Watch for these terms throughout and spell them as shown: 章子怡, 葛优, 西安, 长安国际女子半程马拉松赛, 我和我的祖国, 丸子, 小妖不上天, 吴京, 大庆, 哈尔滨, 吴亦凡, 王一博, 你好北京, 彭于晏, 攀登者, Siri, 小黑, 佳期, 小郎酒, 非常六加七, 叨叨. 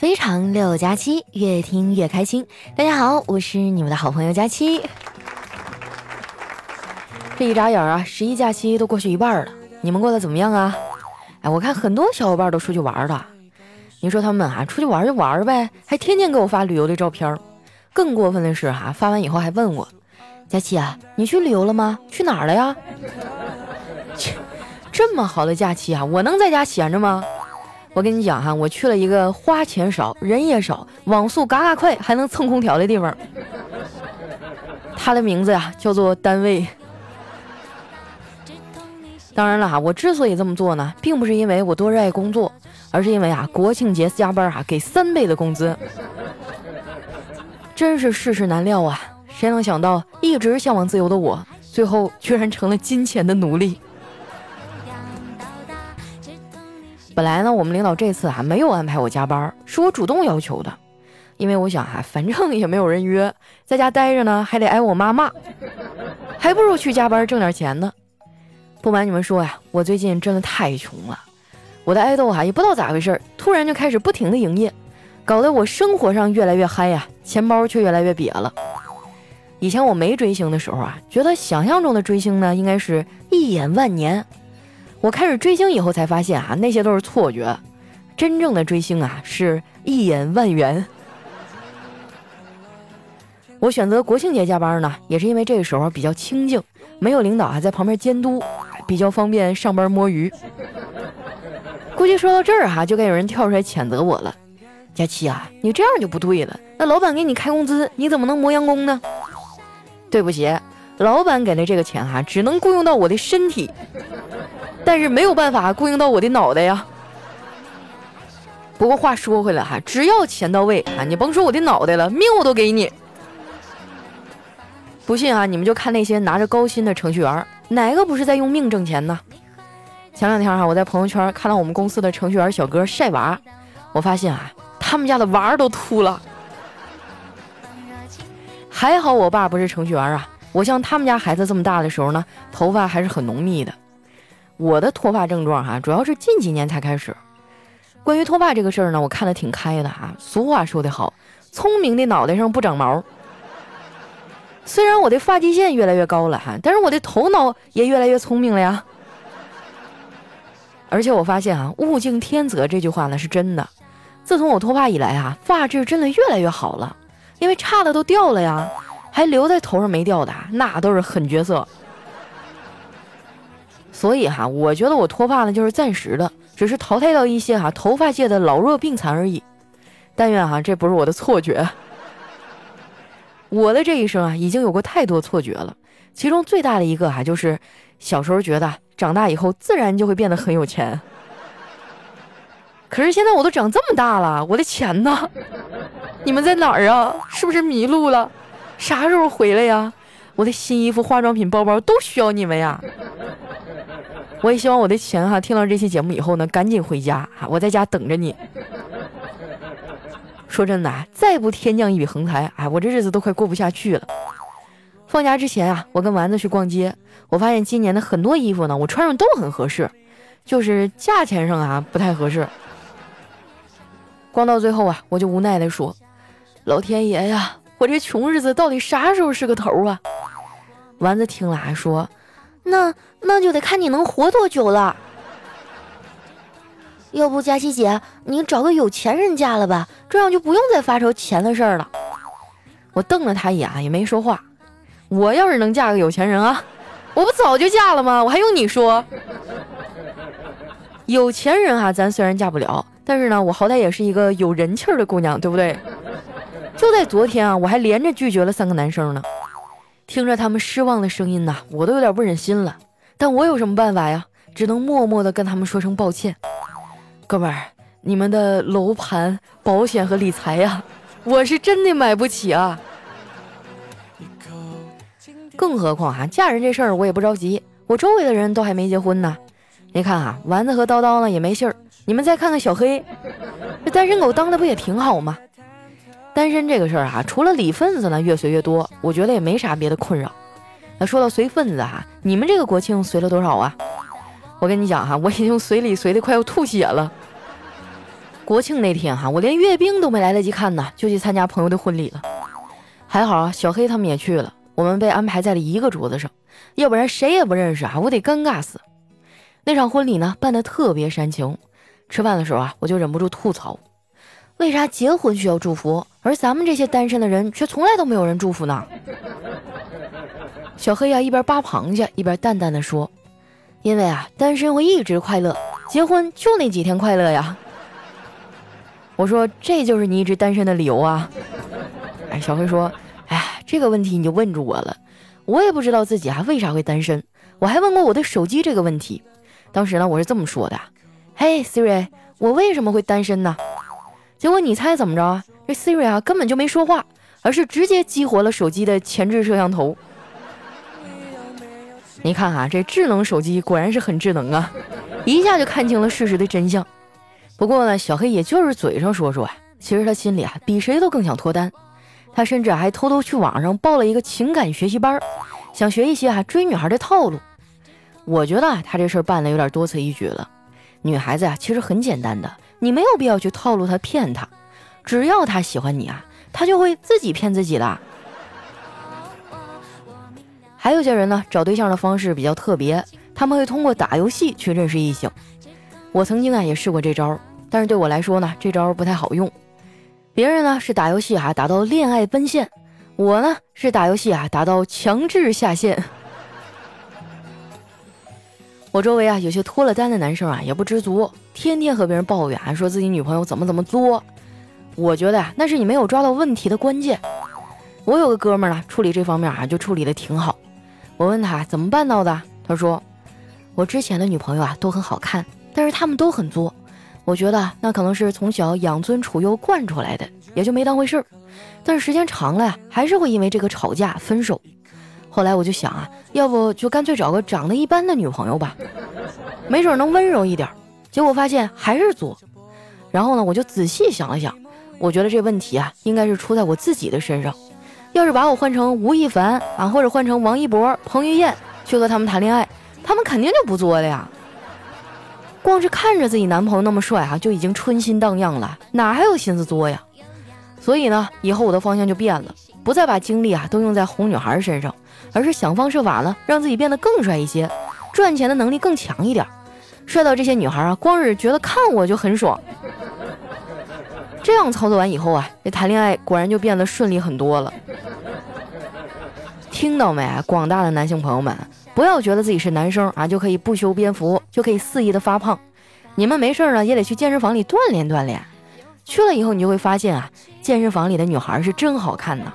非常六加七，越听越开心。大家好，我是你们的好朋友佳期。这一眨眼啊，11假期都过去一半了，你们过得怎么样啊？哎，我看很多小伙伴都出去玩了，你说他们啊，出去玩就玩呗，还天天给我发旅游的照片。更过分的是啊，发完以后还问我，佳期啊，你去旅游了吗？去哪儿了呀？这么好的假期啊，我能在家闲着吗？我跟你讲哈，我去了一个花钱少、人也少、网速嘎嘎快、还能蹭空调的地方，它的名字啊叫做单位。当然了啊，我之所以这么做呢，并不是因为我多热爱工作，而是因为啊国庆节加班啊给3倍的工资，真是世事难料啊！谁能想到，一直向往自由的我，最后居然成了金钱的奴隶。本来呢，我们领导这次啊没有安排我加班，是我主动要求的，因为我想啊，反正也没有人约，在家待着呢还得挨我妈骂，还不如去加班挣点钱呢。不瞒你们说呀，我最近真的太穷了，我的爱豆啊也不知道咋回事，突然就开始不停的营业，搞得我生活上越来越嗨呀，钱包却越来越瘪了。以前我没追星的时候啊，觉得想象中的追星呢应该是一眼万年，我开始追星以后才发现啊，那些都是错觉，真正的追星啊是一眼万元。我选择国庆节加班呢，也是因为这个时候比较清静，没有领导啊在旁边监督，比较方便上班摸鱼。估计说到这儿啊，就该有人跳出来谴责我了，佳期啊，你这样就不对了，那老板给你开工资，你怎么能磨洋工呢？对不起，老板给的这个钱啊只能雇佣到我的身体，但是没有办法雇佣到我的脑袋呀。不过话说回来哈，只要钱到位啊，你甭说我的脑袋了，命我都给你。不信啊，你们就看那些拿着高薪的程序员，哪个不是在用命挣钱呢？前两天啊，我在朋友圈看到我们公司的程序员小哥晒娃，我发现啊，他们家的娃都秃了。还好我爸不是程序员啊，我像他们家孩子这么大的时候呢，头发还是很浓密的。我的脱发症状主要是近几年才开始。关于脱发这个事儿呢，我看得挺开的啊。俗话说得好，聪明的脑袋上不长毛。虽然我的发际线越来越高了哈，但是我的头脑也越来越聪明了呀。而且我发现啊，物竞天择这句话呢是真的。自从我脱发以来啊，发质真的越来越好了，因为差的都掉了呀，还留在头上没掉的，那都是狠角色。所以哈，我觉得我脱发呢就是暂时的，只是淘汰到一些头发界的老弱病残而已。但愿这不是我的错觉。我的这一生已经有过太多错觉了，其中最大的一个就是小时候觉得长大以后自然就会变得很有钱。可是现在我都长这么大了，我的钱呢？你们在哪儿啊？是不是迷路了？啥时候回来呀？我的新衣服、化妆品、包包都需要你们呀。我也希望我的钱听到这期节目以后呢，赶紧回家，我在家等着你。说真的，再不天降一笔横财，我这日子都快过不下去了。放假之前啊，我跟丸子去逛街，我发现今年的很多衣服呢，我穿上都很合适，就是价钱上不太合适。逛到最后啊，我就无奈地说：“老天爷呀，我这穷日子到底啥时候是个头啊？”丸子听了还说，那就得看你能活多久了。要不佳琪姐，你找个有钱人嫁了吧，这样就不用再发愁钱的事儿了。我瞪了他一眼，也没说话。我要是能嫁个有钱人啊，我不早就嫁了吗？我还用你说？有钱人咱虽然嫁不了，但是呢，我好歹也是一个有人气儿的姑娘，对不对？就在昨天我还连着拒绝了3个男生呢。听着他们失望的声音呢，我都有点不忍心了，但我有什么办法呀？只能默默地跟他们说声抱歉。哥们儿，你们的楼盘、保险和理财呀，我是真的买不起啊。更何况嫁人这事儿我也不着急，我周围的人都还没结婚呢。你看丸子和叨叨呢也没信儿，你们再看看小黑，这单身狗当的不也挺好吗？单身这个事儿除了理份子呢越随越多，我觉得也没啥别的困扰。那说到随份子你们这个国庆随了多少啊？我跟你讲我已经随礼随的快要吐血了。国庆那天我连阅兵都没来得及看呢，就去参加朋友的婚礼了。还好小黑他们也去了，我们被安排在了一个桌子上，要不然谁也不认识我得尴尬死。那场婚礼呢办得特别煽情，吃饭的时候我就忍不住吐槽，为啥结婚需要祝福，而咱们这些单身的人却从来都没有人祝福呢？小黑一边扒螃蟹一边淡淡的说，因为单身会一直快乐，结婚就那几天快乐呀。我说这就是你一直单身的理由啊。小黑说，这个问题你就问住我了，我也不知道自己为啥会单身，我还问过我的手机这个问题。当时呢我是这么说的，嘿 Siri， 我为什么会单身呢？结果你猜怎么着这 Siri 根本就没说话，而是直接激活了手机的前置摄像头。你看这智能手机果然是很智能一下就看清了事实的真相。不过呢小黑也就是嘴上说说其实他心里比谁都更想脱单。他甚至还偷偷去网上报了一个情感学习班，想学一些追女孩的套路。我觉得他这事儿办的有点多此一举了。女孩子其实很简单的，你没有必要去套路她骗她，只要她喜欢你她就会自己骗自己的。还有些人呢找对象的方式比较特别，他们会通过打游戏去认识异性。我曾经也试过这招，但是对我来说呢这招不太好用。别人呢是打游戏打到恋爱奔现，我呢是打游戏打到强制下线。我周围有些脱了单的男生也不知足，天天和别人抱怨说自己女朋友怎么作。我觉得那是你没有抓到问题的关键。我有个哥们儿呢处理这方面就处理的挺好。我问他怎么办到的，他说我之前的女朋友都很好看，但是她们都很作。我觉得那可能是从小养尊处优惯出来的，也就没当回事儿。但是时间长了还是会因为这个吵架分手。后来我就想要不就干脆找个长得一般的女朋友吧，没准能温柔一点。结果发现还是作。然后呢，我就仔细想了想，我觉得这问题应该是出在我自己的身上。要是把我换成吴亦凡或者换成王一博、彭于晏去和他们谈恋爱，他们肯定就不作了呀。光是看着自己男朋友那么帅就已经春心荡漾了，哪还有心思作呀？所以呢，以后我的方向就变了，不再把精力都用在哄女孩身上，而是想方设法呢，让自己变得更帅一些，赚钱的能力更强一点，帅到这些女孩光是觉得看我就很爽。这样操作完以后这谈恋爱果然就变得顺利很多了。听到没广大的男性朋友们，不要觉得自己是男生就可以不修边幅，就可以肆意的发胖。你们没事呢也得去健身房里锻炼锻炼，去了以后你就会发现健身房里的女孩是真好看的。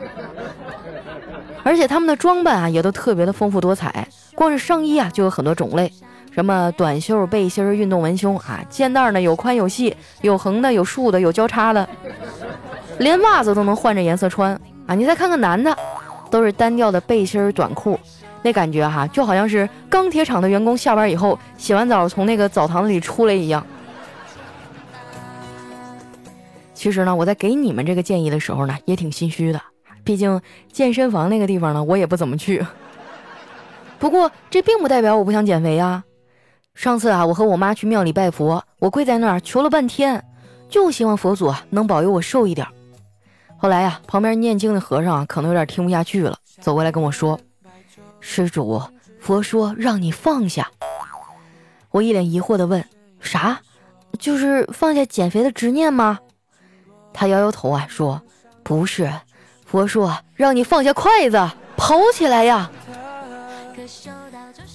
而且她们的装扮也都特别的丰富多彩，光是上衣就有很多种类，什么短袖、背心、运动文胸肩带呢有宽有细，有横的有竖的有交叉的，连袜子都能换着颜色穿你再看看男的，都是单调的背心短裤，那感觉就好像是钢铁厂的员工下班以后洗完澡从那个澡堂子里出来一样。其实呢我在给你们这个建议的时候呢也挺心虚的，毕竟健身房那个地方呢我也不怎么去。不过这并不代表我不想减肥呀。上次我和我妈去庙里拜佛，我跪在那儿求了半天，就希望佛祖能保佑我瘦一点。后来旁边念经的和尚可能有点听不下去了，走过来跟我说，施主，佛说让你放下。我一脸疑惑地问，啥？就是放下减肥的执念吗？他摇摇头说，不是，佛说让你放下筷子，跑起来呀。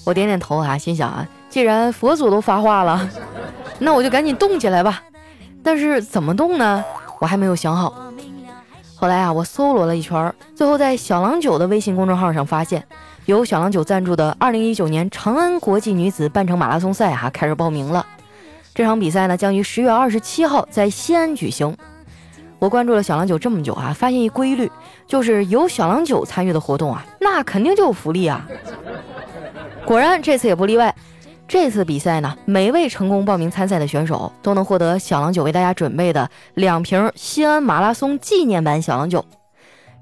我点点头心想既然佛祖都发话了，那我就赶紧动起来吧。但是怎么动呢？我还没有想好。后来我搜罗了一圈，最后在小郎酒的微信公众号上发现，由小郎酒赞助的2019年长安国际女子半程马拉松赛开始报名了。这场比赛呢将于10月27号在西安举行。我关注了小郎酒这么久发现一规律，就是由小郎酒参与的活动那肯定就有福利啊。果然这次也不例外，这次比赛呢每位成功报名参赛的选手都能获得小郎酒为大家准备的2瓶西安马拉松纪念版小郎酒。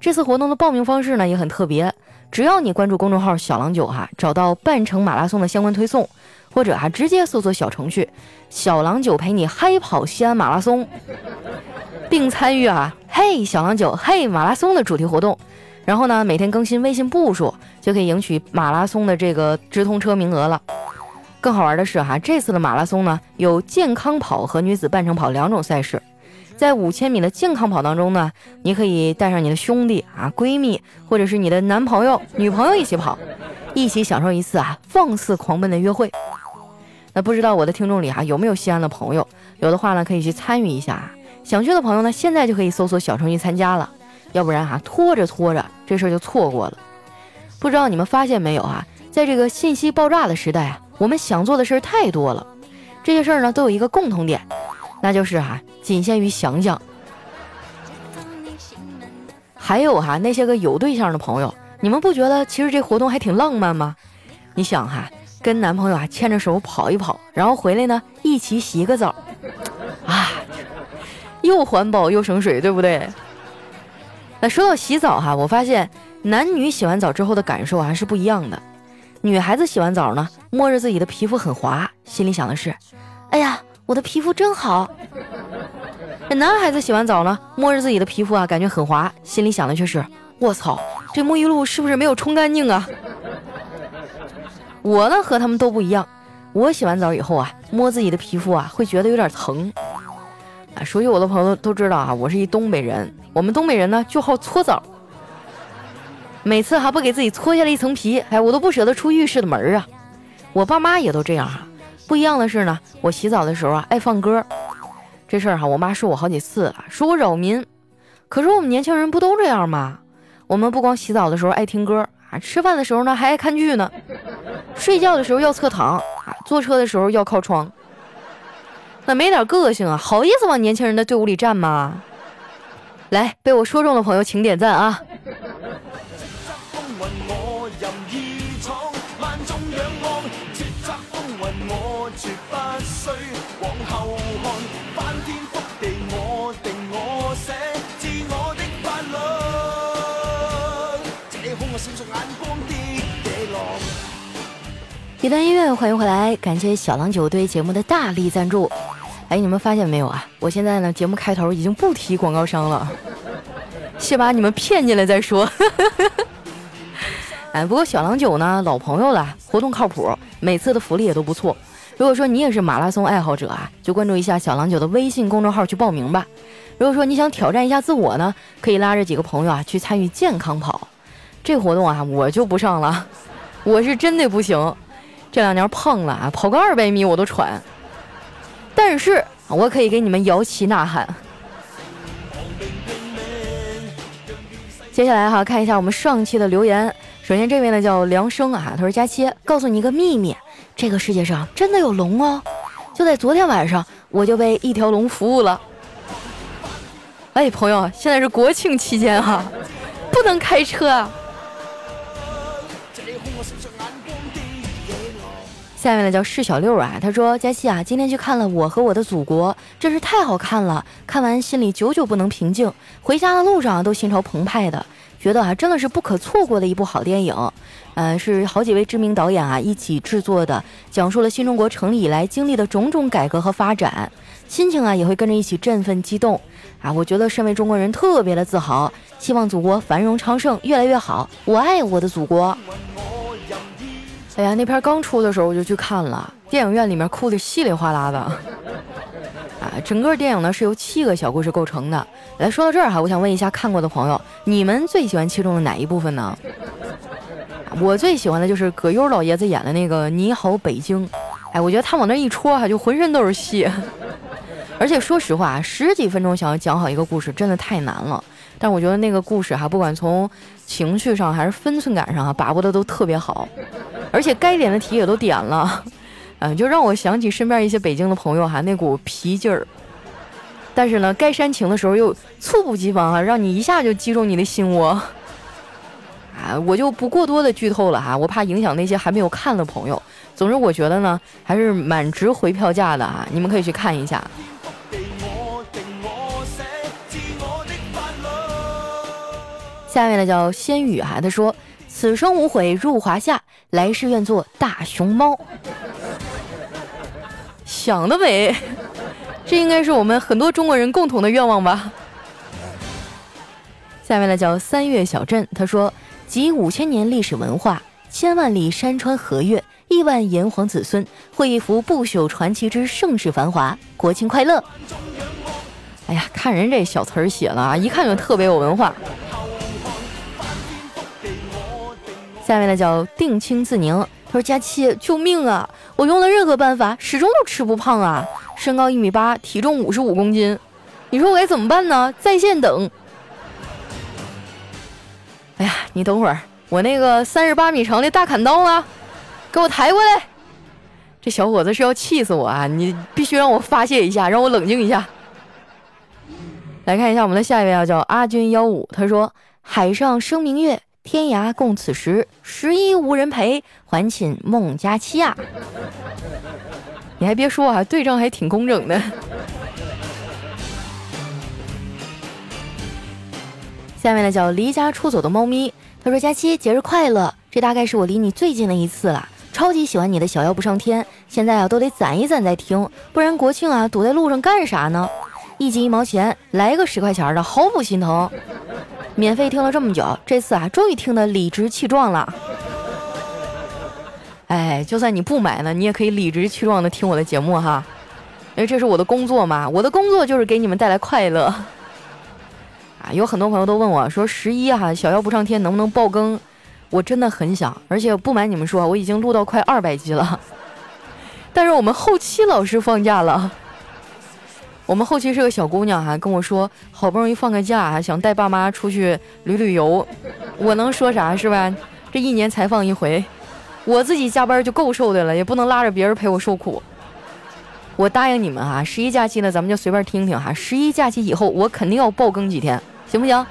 这次活动的报名方式呢也很特别，只要你关注公众号小郎酒找到半程马拉松的相关推送，或者直接搜索小程序小郎酒陪你嗨跑西安马拉松，并参与嘿小郎酒嘿马拉松的主题活动。然后每天更新微信步数，就可以赢取马拉松的这个直通车名额了。更好玩的是这次的马拉松呢，有健康跑和女子半程跑两种赛事。在5000米的健康跑当中呢，你可以带上你的兄弟闺蜜，或者是你的男朋友女朋友一起跑，一起享受一次放肆狂奔的约会。那不知道我的听众里有没有西安的朋友，有的话呢可以去参与一下想去的朋友呢，现在就可以搜索小程序参加了，要不然拖着拖着这事就错过了。不知道你们发现没有在这个信息爆炸的时代我们想做的事太多了，这些事呢都有一个共同点，那就是仅限于想想。还有那些个有对象的朋友，你们不觉得其实这活动还挺浪漫吗？你想跟男朋友牵着手跑一跑，然后回来呢一起洗个澡又环保又省水，对不对？那说到洗澡我发现男女洗完澡之后的感受还是不一样的。女孩子洗完澡呢，摸着自己的皮肤很滑，心里想的是哎呀我的皮肤真好。男孩子洗完澡呢，摸着自己的皮肤感觉很滑，心里想的却是卧槽，这沐浴露是不是没有冲干净啊？我呢和他们都不一样，我洗完澡以后摸自己的皮肤会觉得有点疼。熟悉我的朋友都知道我是一东北人，我们东北人呢就好搓澡，每次不给自己搓下了一层皮，我都不舍得出浴室的门我爸妈也都这样不一样的是呢，我洗澡的时候爱放歌，这事儿我妈说我好几次了，说我扰民。可是我们年轻人不都这样吗？我们不光洗澡的时候爱听歌吃饭的时候呢还爱看剧呢，睡觉的时候要侧躺坐车的时候要靠窗。那没点个性好意思往年轻人的队伍里站吗？来，被我说中的朋友请点赞啊！一段音乐，欢迎回来，感谢小郎酒对节目的大力赞助。你们发现没有我现在呢节目开头已经不提广告商了，先把你们骗进来再说。不过小郎酒呢老朋友了，活动靠谱，每次的福利也都不错。如果说你也是马拉松爱好者就关注一下小郎酒的微信公众号去报名吧。如果说你想挑战一下自我呢，可以拉着几个朋友去参与健康跑。这活动我就不上了，我是真的不行，这两年胖了跑个200米我都喘。但是我可以给你们摇旗呐喊。接下来看一下我们上期的留言。首先这位呢叫梁生他说佳期告诉你一个秘密，这个世界上真的有龙哦，就在昨天晚上我就被一条龙服务了。朋友，现在是国庆期间不能开车下面呢叫释小六他说佳期今天去看了《我和我的祖国》，真是太好看了，看完心里久久不能平静，回家的路上都心潮澎湃的，觉得真的是不可错过的一部好电影。是好几位知名导演一起制作的，讲述了新中国成立以来经历的种种改革和发展，心情也会跟着一起振奋激动我觉得身为中国人特别的自豪，希望祖国繁荣昌盛，越来越好，我爱我的祖国。那片刚出的时候我就去看了，电影院里面哭得稀里哗啦的整个电影呢是由7个小故事构成的。来说到这儿我想问一下看过的朋友，你们最喜欢其中的哪一部分呢？我最喜欢的就是葛优老爷子演的那个《你好北京》，我觉得他往那一戳就浑身都是戏。而且说实话十几分钟想要讲好一个故事真的太难了，但我觉得那个故事不管从情绪上还是分寸感上把握的都特别好，而且该点的题也都点了就让我想起身边一些北京的朋友那股皮劲儿。但是呢该煽情的时候又猝不及防让你一下就击中你的心窝我就不过多的剧透了我怕影响那些还没有看的朋友。总之我觉得呢还是蛮值回票价的你们可以去看一下。下面呢叫仙雨他说此生无悔入华夏，来世愿做大熊猫。想得美，这应该是我们很多中国人共同的愿望吧。下面呢叫三月小镇，他说集5000年历史文化，1000万里山川河岳，10000炎黄子孙，绘一幅不朽传奇之盛世繁华，国庆快乐。哎呀，看人这小词儿写了啊，一看就特别有文化。下面呢叫定清自宁，他说佳期救命啊，我用了任何办法始终都吃不胖啊，身高1.8米，体重55公斤，你说我该怎么办呢？在线等。哎呀，你等会儿，我那个38米长的大砍刀啊，给我抬过来。这小伙子是要气死我啊，你必须让我发泄一下，让我冷静一下。来看一下我们的下一位啊，叫阿军15，他说海上生明月，天涯共此时，十一无人陪，还寝梦佳期啊。你还别说啊，对仗还挺工整的。下面呢叫离家出走的猫咪，他说佳期节日快乐，这大概是我离你最近的一次了，超级喜欢你的小药不上天，现在啊都得攒一攒再听，不然国庆啊堵在路上干啥呢？1集1毛钱，来个10块钱的，毫不心疼。免费听了这么久，这次啊终于听得理直气壮了。哎，就算你不买呢，你也可以理直气壮的听我的节目哈，因为这是我的工作嘛，我的工作就是给你们带来快乐啊。有很多朋友都问我说11哈小药不上天能不能爆更，我真的很想，而且不瞒你们说，我已经录到快200集了，但是我们后期老师放假了。我们后期是个小姑娘哈、跟我说好不容易放个假、想带爸妈出去旅游，我能说啥是吧？这1年才放一回，我自己加班就够受的了，也不能拉着别人陪我受苦。我答应你们哈、11假期呢咱们就随便听听哈、11假期以后我肯定要爆更几天，行不行？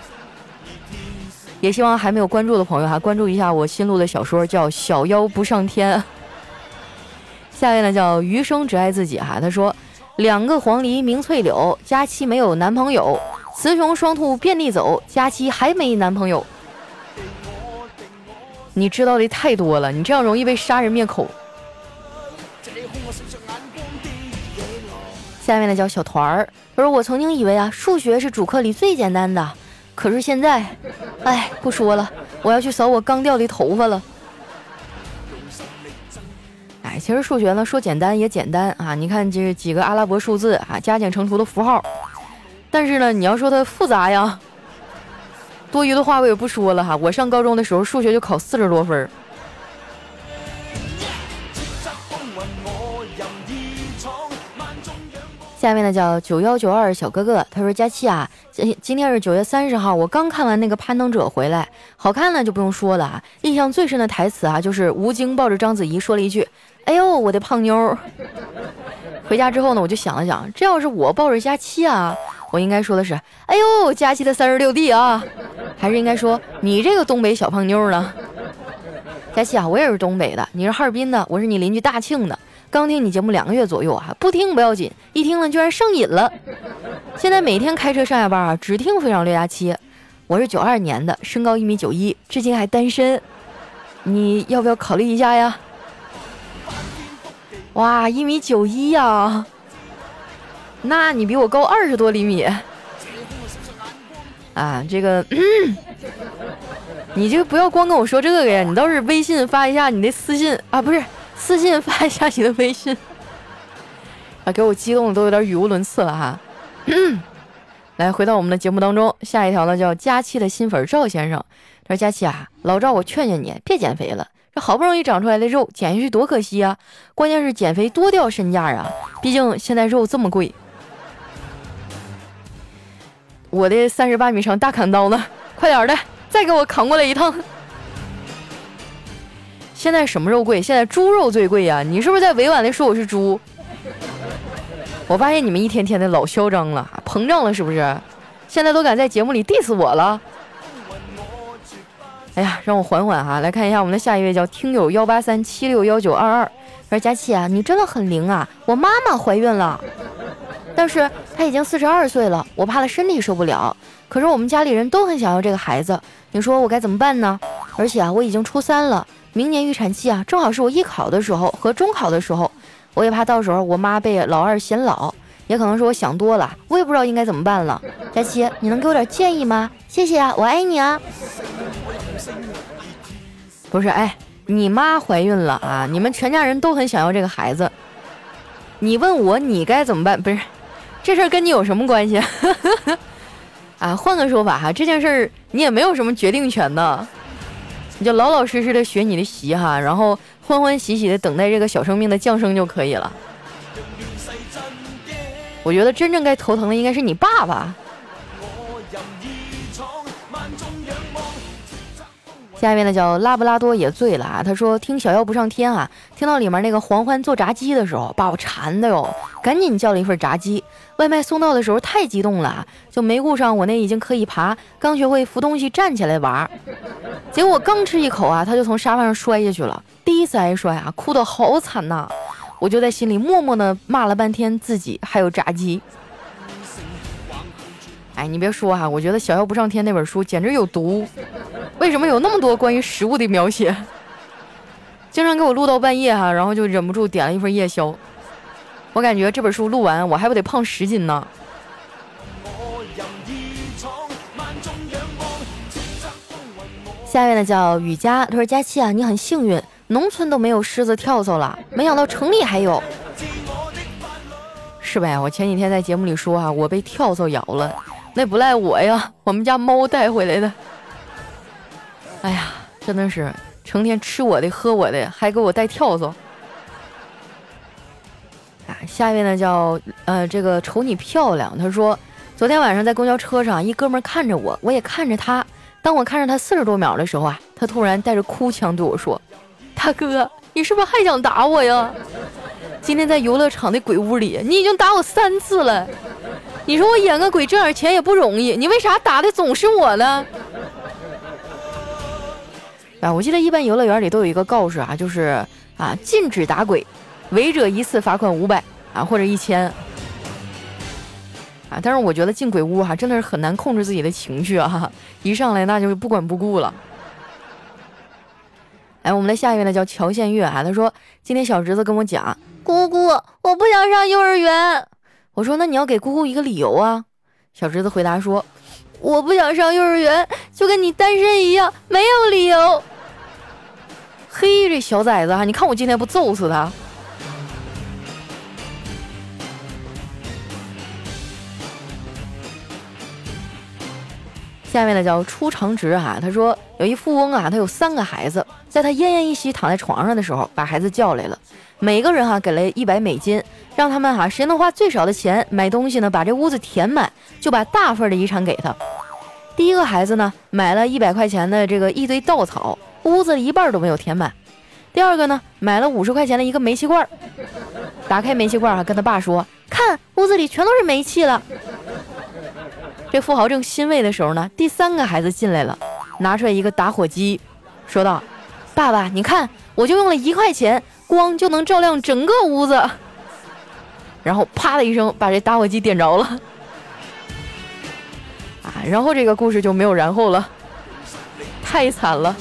也希望还没有关注的朋友哈、关注一下我新录的小说叫《小妖不上天》。下面呢叫余生只爱自己哈、他说2个黄鹂鸣翠柳，佳期没有男朋友，雌雄双兔遍地走，佳期还没男朋友。你知道的太多了，你这样容易被杀人灭口。下面呢叫小团儿，他说我曾经以为啊数学是主课里最简单的，可是现在哎不说了，我要去扫我刚掉的头发了。其实数学呢说简单也简单啊，你看这几个阿拉伯数字啊，加减乘除的符号，但是呢你要说它复杂呀，多余的话我也不说了哈。我上高中的时候数学就考40多分。下面呢叫9192小哥哥，他说佳期啊，今天是9月30号，我刚看完那个《攀登者》回来，好看呢就不用说了啊。印象最深的台词啊，就是吴京抱着章子怡说了一句：“哎呦，我的胖妞。”回家之后呢，我就想了想，这要是我抱着佳期啊，我应该说的是：“哎呦，佳期的36弟啊。”还是应该说你这个东北小胖妞呢？佳期啊，我也是东北的，你是哈尔滨的，我是你邻居大庆的。刚听你节目2个月左右啊，不听不要紧，一听了居然上瘾了。现在每天开车上下班啊，只听非常6加7。我是92年的，身高1.91米，至今还单身，你要不要考虑一下呀？哇，1.91米呀，那你比我高20多厘米啊！这个，你就不要光跟我说这个呀，你倒是微信发一下你的私信啊，不是。私信发一下你的微信啊，给我激动的都有点语无伦次了哈。来，回到我们的节目当中，下一条呢叫佳期的新粉赵先生，他说佳期啊，老赵我劝劝你别减肥了，这好不容易长出来的肉减下去多可惜啊，关键是减肥多掉身价啊，毕竟现在肉这么贵。我的38米长大砍刀呢，快点的再给我扛过来一趟。现在什么肉贵？现在猪肉最贵呀！你是不是在委婉的说我是猪？我发现你们一天天的老嚣张了，膨胀了是不是？现在都敢在节目里 diss 我了？哎呀，让我缓缓哈、来看一下我们的下一位叫听友183761922，说佳琪啊，你真的很灵啊！我妈妈怀孕了，但是她已经42岁了，我怕她身体受不了。可是我们家里人都很想要这个孩子，你说我该怎么办呢？而且啊，我已经初3了。明年预产期啊，正好是我艺考的时候和中考的时候，我也怕到时候我妈被老二显老，也可能是我想多了，我也不知道应该怎么办了。佳琪，你能给我点建议吗？谢谢啊，我爱你啊。不是，哎，你妈怀孕了啊，你们全家人都很想要这个孩子，你问我你该怎么办？不是，这事儿跟你有什么关系？啊，换个说法哈，这件事儿你也没有什么决定权的，你就老老实实的学你的习哈，然后欢欢喜喜的等待这个小生命的降生就可以了。我觉得真正该头疼的应该是你爸爸。下面呢叫拉布拉多也醉了啊，他说听小妖不上天啊，听到里面那个黄欢做炸鸡的时候，把我馋的哟，赶紧叫了一份炸鸡。外卖送到的时候太激动了，就没顾上我那已经可以爬，刚学会扶东西站起来玩，结果刚吃一口啊，他就从沙发上摔下去了，第一次挨摔啊，哭得好惨呐、啊！我就在心里默默的骂了半天自己还有炸鸡。哎，你别说啊，我觉得小妖不上天那本书简直有毒，为什么有那么多关于食物的描写？经常给我录到半夜然后就忍不住点了一份夜宵。我感觉这本书录完，我还不得胖10斤呢。下面的叫雨佳，他说佳期啊，你很幸运，农村都没有狮子跳蚤了，没想到城里还有。是呗，我前几天在节目里说啊，我被跳蚤咬了，那不赖我呀，我们家猫带回来的。哎呀，真的是成天吃我的喝我的，还给我带跳蚤啊！下一位呢叫这个瞅你漂亮，他说昨天晚上在公交车上，一哥们看着我，我也看着他。当我看着他40多秒的时候啊，他突然带着哭腔对我说：“大哥，你是不是还想打我呀？今天在游乐场的鬼屋里，你已经打我3次了。你说我演个鬼挣点钱也不容易，你为啥打的总是我呢？”啊，我记得一般游乐园里都有一个告示啊，就是啊，禁止打鬼，违者一次罚款500啊，或者1000啊。但是我觉得进鬼屋哈，真的是很难控制自己的情绪啊，一上来那就不管不顾了。哎，我们的下一位呢叫乔献月啊，他说今天小侄子跟我讲，姑姑，我不想上幼儿园。我说那你要给姑姑一个理由啊。小侄子回答说，我不想上幼儿园，就跟你单身一样，没有理由。嘿，这小崽子啊，你看我今天不揍死他！下面呢叫出长直啊，他说有一富翁啊，他有3个孩子，在他奄奄一息躺在床上的时候，把孩子叫来了，每个人给了100美金，让他们谁能花最少的钱买东西呢，把这屋子填满，就把大份的遗产给他。第一个孩子呢，买了100块钱的这个一堆稻草，屋子一半都没有填满。第二个呢，买了50块钱的一个煤气罐，打开煤气罐跟他爸说，看屋子里全都是煤气了。这富豪正欣慰的时候呢，第3个孩子进来了，拿出来一个打火机，说道，爸爸你看，我就用了1块钱，光就能照亮整个屋子。然后啪的一声把这打火机点着了啊！然后这个故事就没有然后了，太惨了。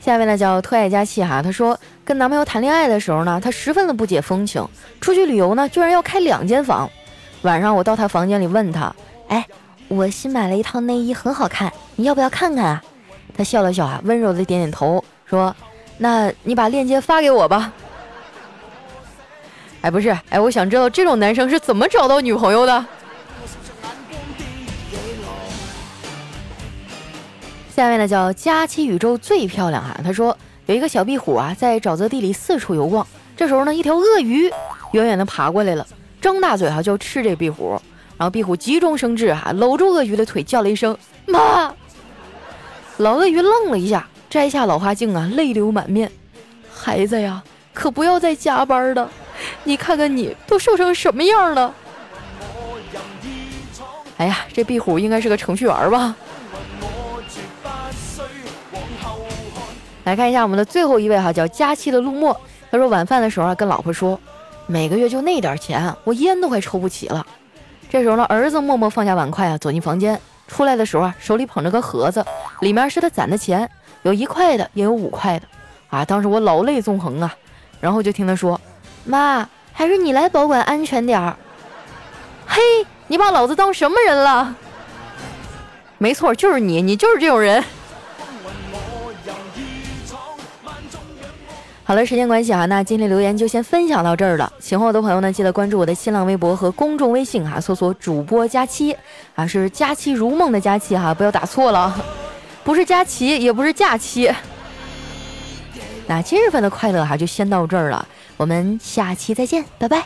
下面呢叫特爱佳气哈，他说跟男朋友谈恋爱的时候呢，他十分的不解风情，出去旅游呢居然要开2间房。晚上我到他房间里问他，哎，我新买了一套内衣很好看，你要不要看看啊？他笑了笑温柔的点点头，说那你把链接发给我吧。哎，不是，哎，我想知道这种男生是怎么找到女朋友的。下面呢叫佳期宇宙最漂亮他说有一个小壁虎在沼泽地里四处游逛，这时候呢一条鳄鱼远远的爬过来了，张大嘴就吃这壁虎，然后壁虎急中生智搂住鳄鱼的腿叫了一声妈。老鳄鱼愣了一下，摘下老花镜泪流满面，孩子呀，可不要再加班了，你看看你都瘦成什么样了。哎呀，这壁虎应该是个程序员吧。来看一下我们的最后一位叫佳期的陆墨，他说晚饭的时候跟老婆说，每个月就那点钱，我烟都快抽不起了。这时候呢，儿子默默放下碗筷走进房间，出来的时候手里捧着个盒子，里面是他攒的钱，有1块的也有5块的啊！当时我老泪纵横啊，然后就听他说：“妈，还是你来保管安全点儿。”嘿，你把老子当什么人了？没错，就是你，你就是这种人。好了，时间关系啊，那今天留言就先分享到这儿了。喜欢我的朋友呢，记得关注我的新浪微博和公众微信啊，搜索主播佳期啊，是佳期如梦的佳期哈，不要打错了，不是佳期，也不是假期。那今日份的快乐哈，就先到这儿了，我们下期再见，拜拜。